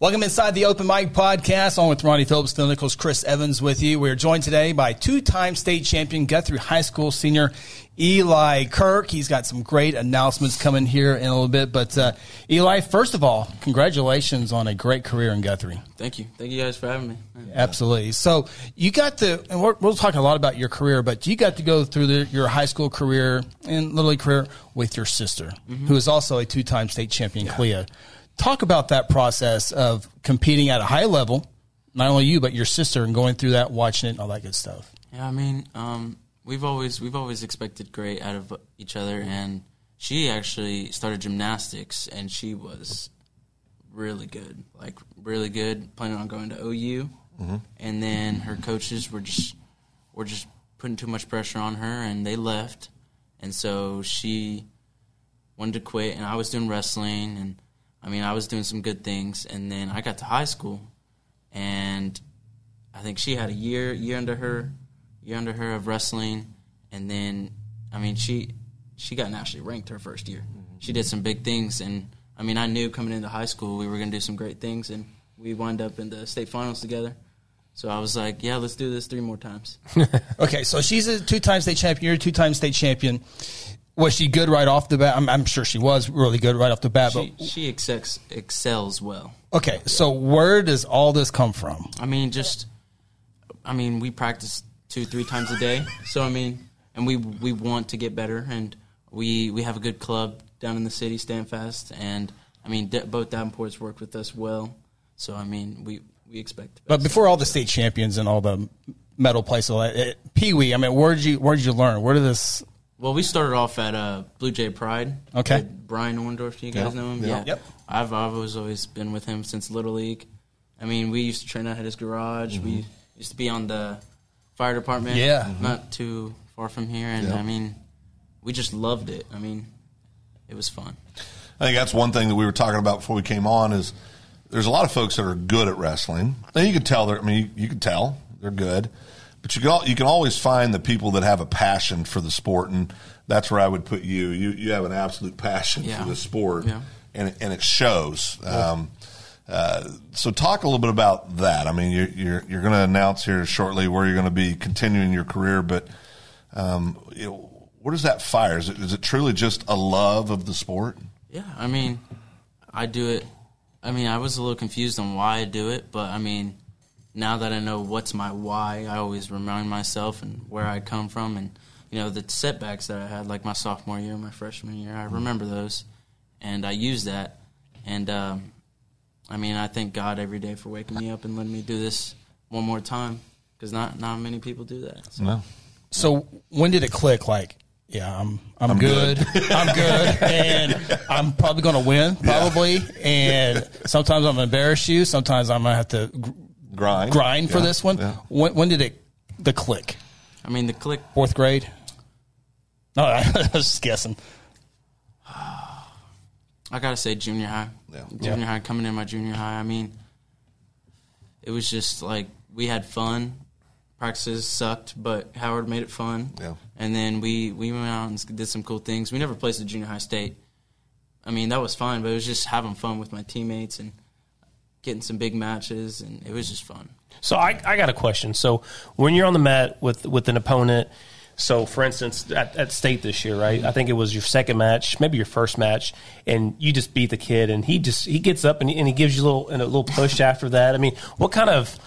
Welcome inside the Open Mic Podcast. On with Ronnie Phillips, Phil Nichols, Chris Evans with you. We are joined today by two-time state champion Guthrie High School senior Eli Kirk. He's got some great announcements coming here in a little bit. But Eli, first of all, congratulations on a great career in Guthrie. Thank you. Thank you guys for having me. Absolutely. So you got to, and we'll talk a lot about your career, but you got to go through your high school career and little league career with your sister, who is also a two-time state champion, Cleo. Talk about that process of competing at a high level, not only you, but your sister, and going through that, watching it, and all that good stuff. Yeah, I mean, we've always expected great out of each other, and she actually started gymnastics, and she was really good, planning on going to OU. And then her coaches were just putting too much pressure on her, and they left. And so she wanted to quit, and I was doing wrestling, and I mean, I was doing some good things, and then I got to high school, and I think she had a year under her of wrestling, and then, I mean, she got nationally ranked her first year. She did some big things, and I mean, I knew coming into high school we were going to do some great things, and we wound up in the state finals together. So I was like, yeah, let's do this 3 more times. Okay, so she's a 2-time state champion. You're a 2-time state champion. Was she good right off the bat? I'm sure she was really good right off the bat. She excels well. Okay, so where does all this come from? I mean, we practice 2-3 times a day. So, I mean, and we want to get better, and we have a good club down in the city, Stanfast, and, I mean, both Davenports worked with us well. So, I mean, we expect. But before all the state champions and all the medal places, Pee Wee, I mean, where did you learn? Where did this... Well, we started off at Blue Jay Pride. Okay. Brian Orndorff, you guys know him? Yeah. Yep. I've always been with him since Little League. I mean, we used to train out at his garage. We used to be on the fire department. Yeah. Not too far from here. And, I mean, we just loved it. I mean, it was fun. I think that's one thing that we were talking about before we came on is there's a lot of folks that are good at wrestling. And you can tell they're good. But you can always find the people that have a passion for the sport, and that's where I would put you. You have an absolute passion for the sport, and it shows. Yeah. So talk a little bit about that. I mean, you're going to announce here shortly where you're going to be continuing your career, but where does that fire? Is it truly just a love of the sport? Yeah, I mean, I do it. I mean, I was a little confused on why I do it, but I mean, now that I know what's my why, I always remind myself and where I come from, and you know the setbacks that I had, like my sophomore year, my freshman year. I remember those, and I use that. And I mean, I thank God every day for waking me up and letting me do this one more time, because not many people do that. So. No. So when did it click? Like, yeah, I'm good. I'm good, and I'm probably going to win, and sometimes I'm going to embarrass you. Sometimes I'm going to have to. Grind for this one. Yeah. When did the click? I mean, the click. 4th grade? No, I was just guessing. I got to say junior high. Yeah. Coming in my junior high. I mean, it was just like we had fun. Practices sucked, but Howard made it fun. Yeah. And then we went out and did some cool things. We never placed at junior high state. I mean, that was fun, but it was just having fun with my teammates and getting some big matches, and it was just fun. So I got a question. So when you're on the mat with an opponent, so for instance, at state this year, right, I think it was your second match, maybe your first match, and you just beat the kid, and he gets up and he gives you a little push after that. I mean, what kind of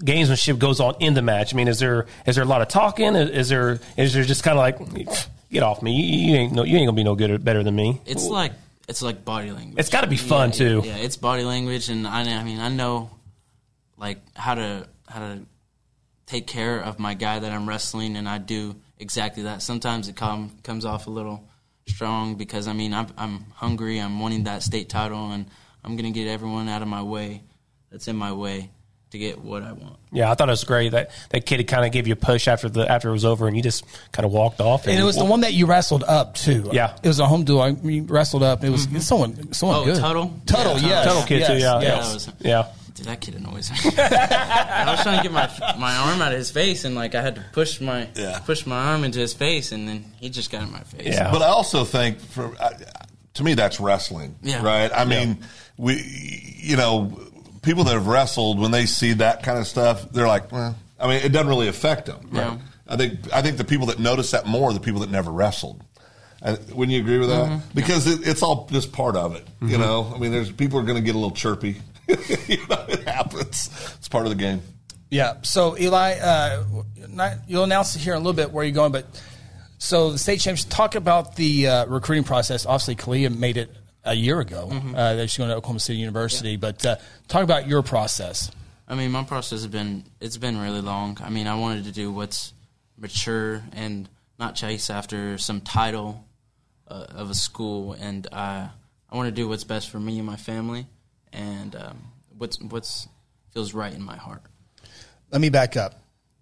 gamesmanship goes on in the match? I mean, is there a lot of talking? Is there just kind of like, get off me, you ain't gonna be no good or better than me? It's like body language. It's got to be fun too. Yeah, it's body language, and I know, like how to take care of my guy that I'm wrestling, and I do exactly that. Sometimes it comes off a little strong because I mean I'm hungry, I'm wanting that state title, and I'm gonna get everyone out of my way that's in my way to get what I want. Yeah, I thought it was great that kid kind of gave you a push after it was over, and you just kind of walked off. And it was the one that you wrestled up too. Yeah, it was a home duel. You wrestled up. It was someone good. Tuttle, yeah, Tuttle kid too. Yeah. Dude, that kid annoys me. I was trying to get my arm out of his face, and like I had to push my arm into his face, and then he just got in my face. Yeah. But I also think to me, that's wrestling, right? I mean, we, you know, people that have wrestled, when they see that kind of stuff, they're like, eh. I mean, it doesn't really affect them. Right? I think the people that notice that more are the people that never wrestled. Wouldn't you agree with that? Mm-hmm. Because it's all just part of it, you know? I mean, there's people are going to get a little chirpy. You know, it happens. It's part of the game. Yeah. So, Eli, you'll announce it here in a little bit where you're going, but so the state championship, talk about the recruiting process. Obviously, Kalia made it a year ago. That she's going to Oklahoma City University, but talk about your process. I mean, my process has been really long. I mean, I wanted to do what's mature and not chase after some title of a school, and I want to do what's best for me and my family, and what's feels right in my heart. Let me back up.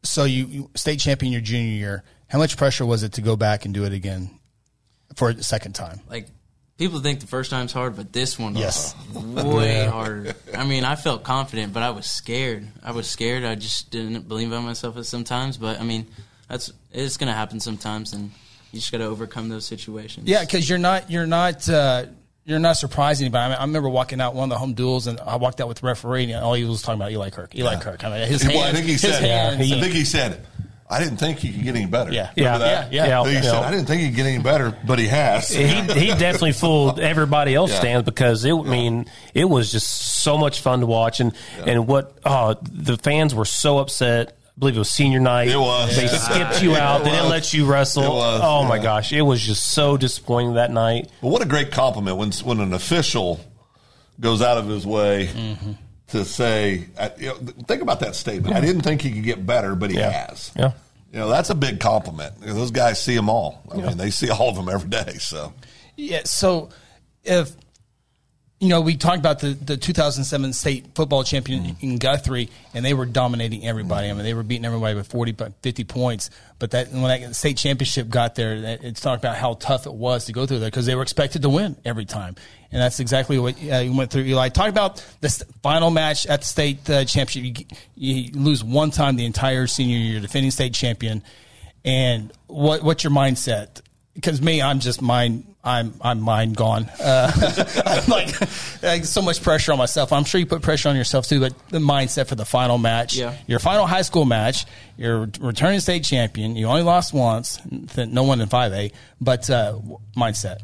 So you state champion your junior year. How much pressure was it to go back and do it again for a second time? Like, people think the first time's hard, but this one was way harder. I mean, I felt confident, but I was scared. I just didn't believe in myself at some times. But, I mean, it's going to happen sometimes, and you just got to overcome those situations. Yeah, because you're not surprising anybody. I mean, I remember walking out one of the home duels, and I walked out with the referee, and all he was talking about Eli Kirk. Kirk. I mean, his hands. Well, I think he said it. I didn't think he could get any better. Said, I didn't think he could get any better, but he has. He definitely fooled everybody else's stands, because it. I mean, it was just so much fun to watch, and the fans were so upset. I believe it was senior night. It was. They skipped you out. They didn't let you wrestle. It was. Oh my gosh, it was just so disappointing that night. But what a great compliment when an official goes out of his way. To say, think about that statement. I didn't think he could get better, but he has. Yeah, you know, that's a big compliment. Those guys see them all. I mean, they see all of them every day. So, yeah. So, if you know, we talked about the 2007 state football champion in Guthrie, and they were dominating everybody. I mean, they were beating everybody by 40, 50 points. But when that state championship got there, it's talked about how tough it was to go through there because they were expected to win every time. And that's exactly what you went through, Eli. Talk about this final match at the state championship. You lose one time the entire senior year, defending state champion. And what's your mindset? Because me, I'm mind gone. I'm like so much pressure on myself. I'm sure you put pressure on yourself too, but the mindset for the final match, your final high school match, you're returning state champion. You only lost once, no one in 5A, but mindset.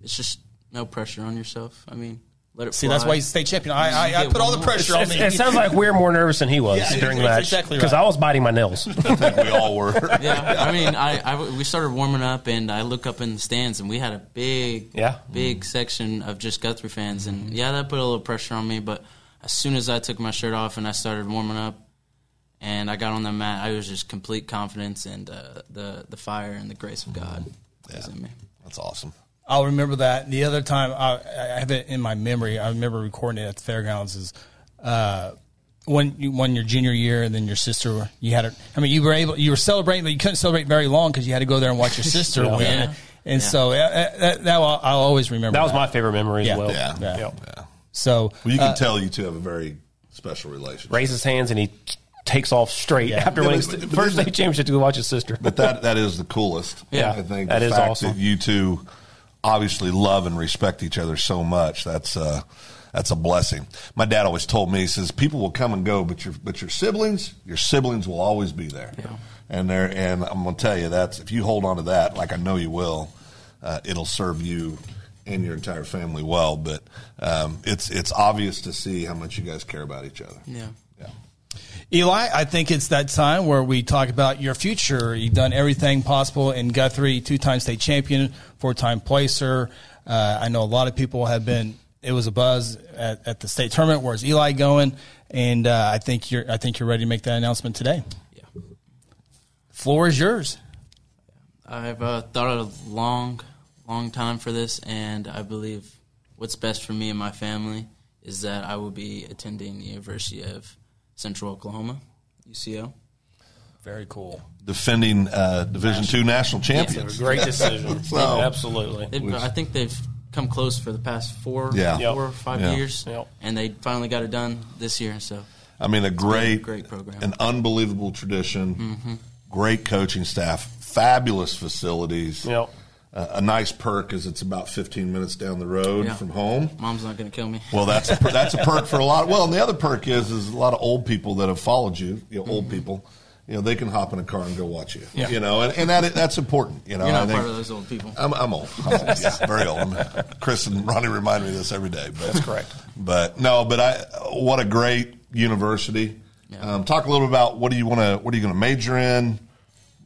It's just no pressure on yourself. I mean, let it see, fly. That's why he's state champion. I put all the pressure on me. It sounds like we're more nervous than he was during the match. Exactly right. Because I was biting my nails. I think we all were. Yeah, I mean, we started warming up, and I look up in the stands, and we had a big section of just Guthrie fans. And, that put a little pressure on me. But as soon as I took my shirt off and I started warming up, and I got on the mat, I was just complete confidence and the fire and the grace of God was in me. That's awesome. I'll remember that. The other time, I have it in my memory. I remember recording it at the fairgrounds. Is when you won your junior year, and then your sister. You were celebrating, but you couldn't celebrate very long because you had to go there and watch your sister win. So that I'll always remember. That was my favorite memory as well. Yeah. So you can tell you two have a very special relationship. Raises hands and he takes off straight after winning first state championship to go watch his sister. But that is the coolest. Yeah, I think that is awesome. That you two obviously love and respect each other so much. That's a blessing. My dad always told me, he says, people will come and go, but your siblings will always be there. Yeah. And I'm going to tell you, that's, if you hold on to that, like I know you will, it'll serve you and your entire family well. But it's obvious to see how much you guys care about each other. Yeah. Yeah. Eli, I think it's that time where we talk about your future. You've done everything possible in Guthrie, 2-time state champion, 4-time placer. I know a lot of people have been – it was a buzz at the state tournament. Where's Eli going? And I think you're ready to make that announcement today. Yeah. Floor is yours. I've thought a long, long time for this, and I believe what's best for me and my family is that I will be attending the University of Central Oklahoma, UCO. Very cool. Defending Division II national champions. Yeah, great decision. So, absolutely. I think they've come close for the past four or five years, and they finally got it done this year. So, I mean, a great program. An unbelievable tradition, great coaching staff, fabulous facilities. Yep. A nice perk is it's about 15 minutes down the road from home. Mom's not going to kill me. Well, that's a perk for a lot. Well, and the other perk is a lot of old people that have followed you, old people. You know, they can hop in a car and go watch you. Yeah. You know, and that's important. You know, you're not part of those old people. I'm old. Yeah, very old. Chris and Ronnie remind me of this every day. But, that's correct. But no, but what a great university. Yeah. Talk a little about what are you going to major in?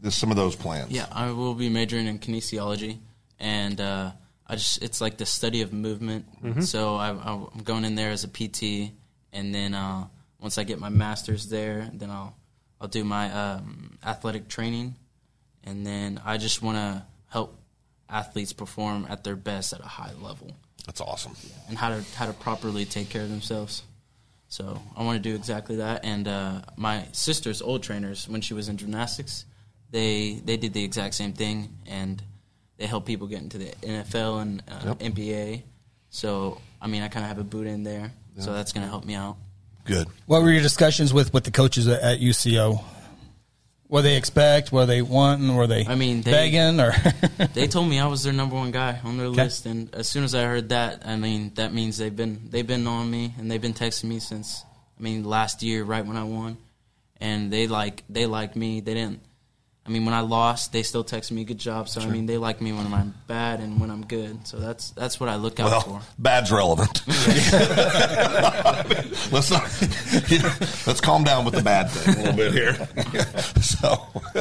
Just some of those plans. Yeah, I will be majoring in kinesiology, and it's like the study of movement. Mm-hmm. So I'm going in there as a PT, and then once I get my master's there, then I'll do my athletic training, and then I just want to help athletes perform at their best at a high level. That's awesome. Yeah, and how to properly take care of themselves. So I want to do exactly that. And my sister's old trainers, when she was in gymnastics, they did the exact same thing, and they help people get into the NFL and NBA. So, I mean, I kind of have a boot in there, so that's going to help me out. Good. What were your discussions with the coaches at UCO? What they expect? What they want? And were they begging? Or they told me I was their number one guy on their list, and as soon as I heard that, I mean, that means they've been on me, and they've been texting me since last year, right when I won, and they liked me. They didn't. I mean, when I lost, they still text me, good job. So, I mean, they like me when I'm bad and when I'm good. So that's what I look out for. Bad's relevant. I mean, let's calm down with the bad thing a little bit here.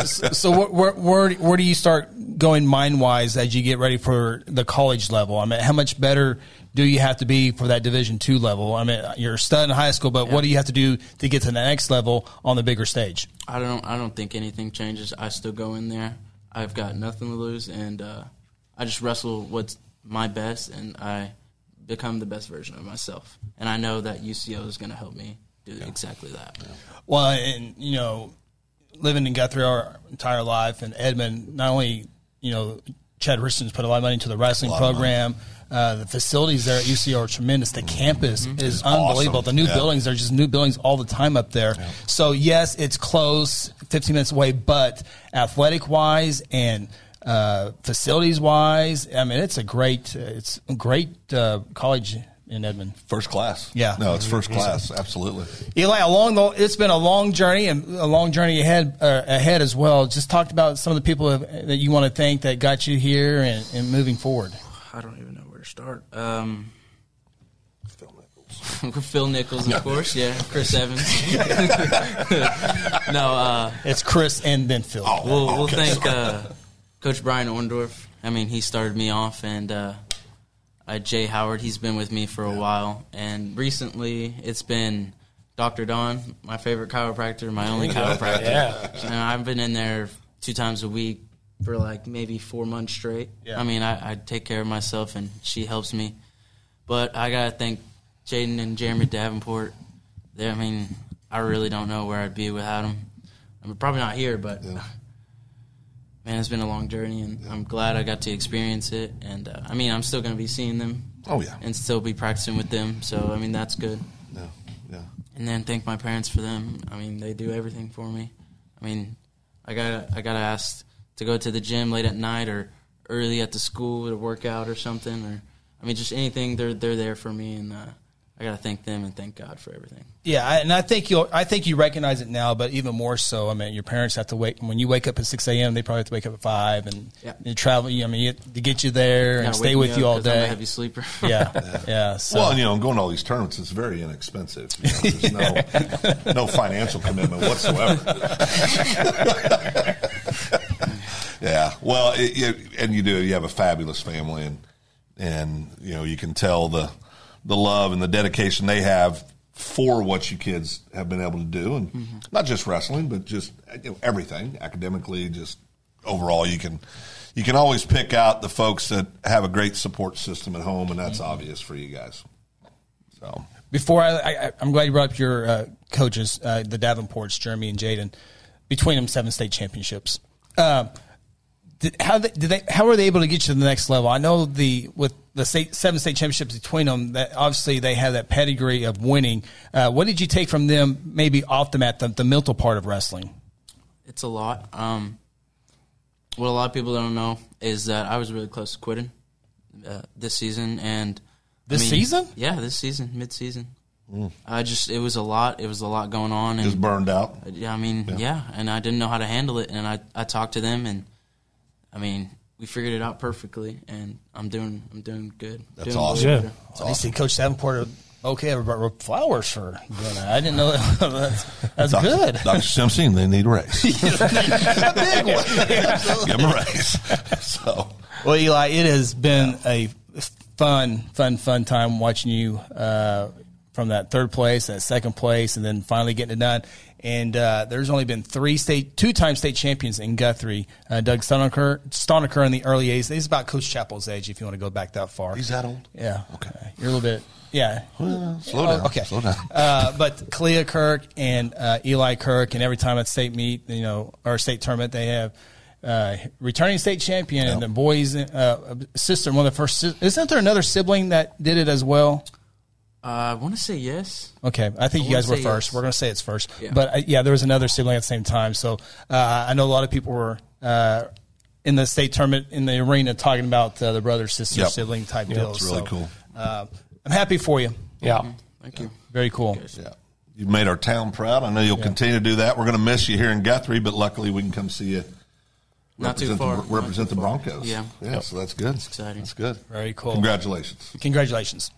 So where do you start going mind-wise as you get ready for the college level? I mean, how much better do you have to be for that Division II level? I mean, you're a stud in high school, but what do you have to do to get to the next level on the bigger stage? I don't think anything changes. I still go in there. I've got nothing to lose, and I just wrestle what's my best, and I become the best version of myself. And I know that UCO is going to help me do exactly that. Yeah. Well, and, living in Guthrie our entire life, and Edmond, not only, Chad Richardson's put a lot of money into the wrestling program. The facilities there at UCO are tremendous. The campus is unbelievable. Awesome. The new buildings are just new buildings all the time up there. Yeah. So, yes, it's close, 15 minutes away, but athletic-wise and facilities-wise, I mean, it's a great college in Edmond. First class. Yeah. No, it's first class. Absolutely. Eli, it's been a long journey and a long journey ahead as well. Just talked about some of the people that you want to thank that got you here and moving forward. I don't even know where to start. Phil Nichols. Phil Nichols, of course. Yeah, Chris Evans. No, it's Chris and then Phil. Oh, we'll thank Coach Brian Orndorff. I mean, he started me off, and Jay Howard. He's been with me for a while, and recently it's been Dr. Don, my favorite chiropractor, my only chiropractor. And I've been in there 2 times a week for like maybe 4 months straight. Yeah. I mean, I take care of myself, and she helps me. But I got to thank Jaden and Jeremy Davenport. I mean, I really don't know where I'd be without them. I'm probably not here, but, man, it's been a long journey, and I'm glad I got to experience it. And, I mean, I'm still going to be seeing them. Oh, yeah. And still be practicing with them. So, I mean, that's good. Yeah. And then thank my parents for them. I mean, they do everything for me. I mean, I gotta ask to go to the gym late at night or early at the school to work out or something, or I mean, just anything. They're there for me, and I gotta thank them and thank God for everything. Yeah, and I think you recognize it now, but even more so. I mean, your parents have to wake when you wake up at 6 a.m. They probably have to wake up at 5, and you travel. I mean, to get you there and stay with you all day. I'm a heavy sleeper. Yeah. So. Well, going to all these tournaments is very inexpensive. You know, there's no financial commitment whatsoever. Yeah, well, and you do. You have a fabulous family, and you can tell the love and the dedication they have for what you kids have been able to do, and not just wrestling, but just everything academically, just overall. You can always pick out the folks that have a great support system at home, and that's obvious for you guys. So before I'm glad you brought up your coaches, the Davenports, Jeremy and Jaden. Between them, 7 state championships. How were they able to get you to the next level? I know with the 7 state championships between them, that obviously they have that pedigree of winning. What did you take from them, maybe off the mat, the mental part of wrestling? It's a lot. What a lot of people don't know is that I was really close to quitting this season. And This season? Yeah, this season, mid-season. It was a lot. It was a lot going on. And just burned out. Yeah, and I didn't know how to handle it. And I talked to them, and I mean, we figured it out perfectly. And I'm doing good. That's awesome. Yeah. That's awesome. I see Coach Davenport. Okay, everybody wrote flowers for Glenna. I didn't know that. That's Dr. good. Dr. Simpson, they need a raise. A big one. Absolutely. Give them a raise. So, well, Eli, it has been a fun time watching you from that third place, that second place, and then finally getting it done. And there's only been two-time state champions in Guthrie. Doug Stonaker in the early 80s. He's about Coach Chappell's age, if you want to go back that far. He's that old? Yeah. Okay. You're a little bit, yeah. Slow down. Okay. Slow down. But Cleo Kirk and Eli Kirk, and every time at state meet, or state tournament, they have returning state champion and the boys' sister, one of the first. Isn't there another sibling that did it as well? I want to say yes. Okay, I think you guys were first. Yes. We're going to say it's first. Yeah. But, there was another sibling at the same time. So I know a lot of people were in the state tournament in the arena talking about the brother, sister, sibling type deal. That's really cool. I'm happy for you. Yeah. Mm-hmm. Thank you. Very cool. Yeah. You've made our town proud. I know you'll continue to do that. We're going to miss you here in Guthrie, but luckily we can come see you. Not too far. Represent the Broncos. Yeah. Yeah, so that's good. That's exciting. That's good. Very cool. Congratulations.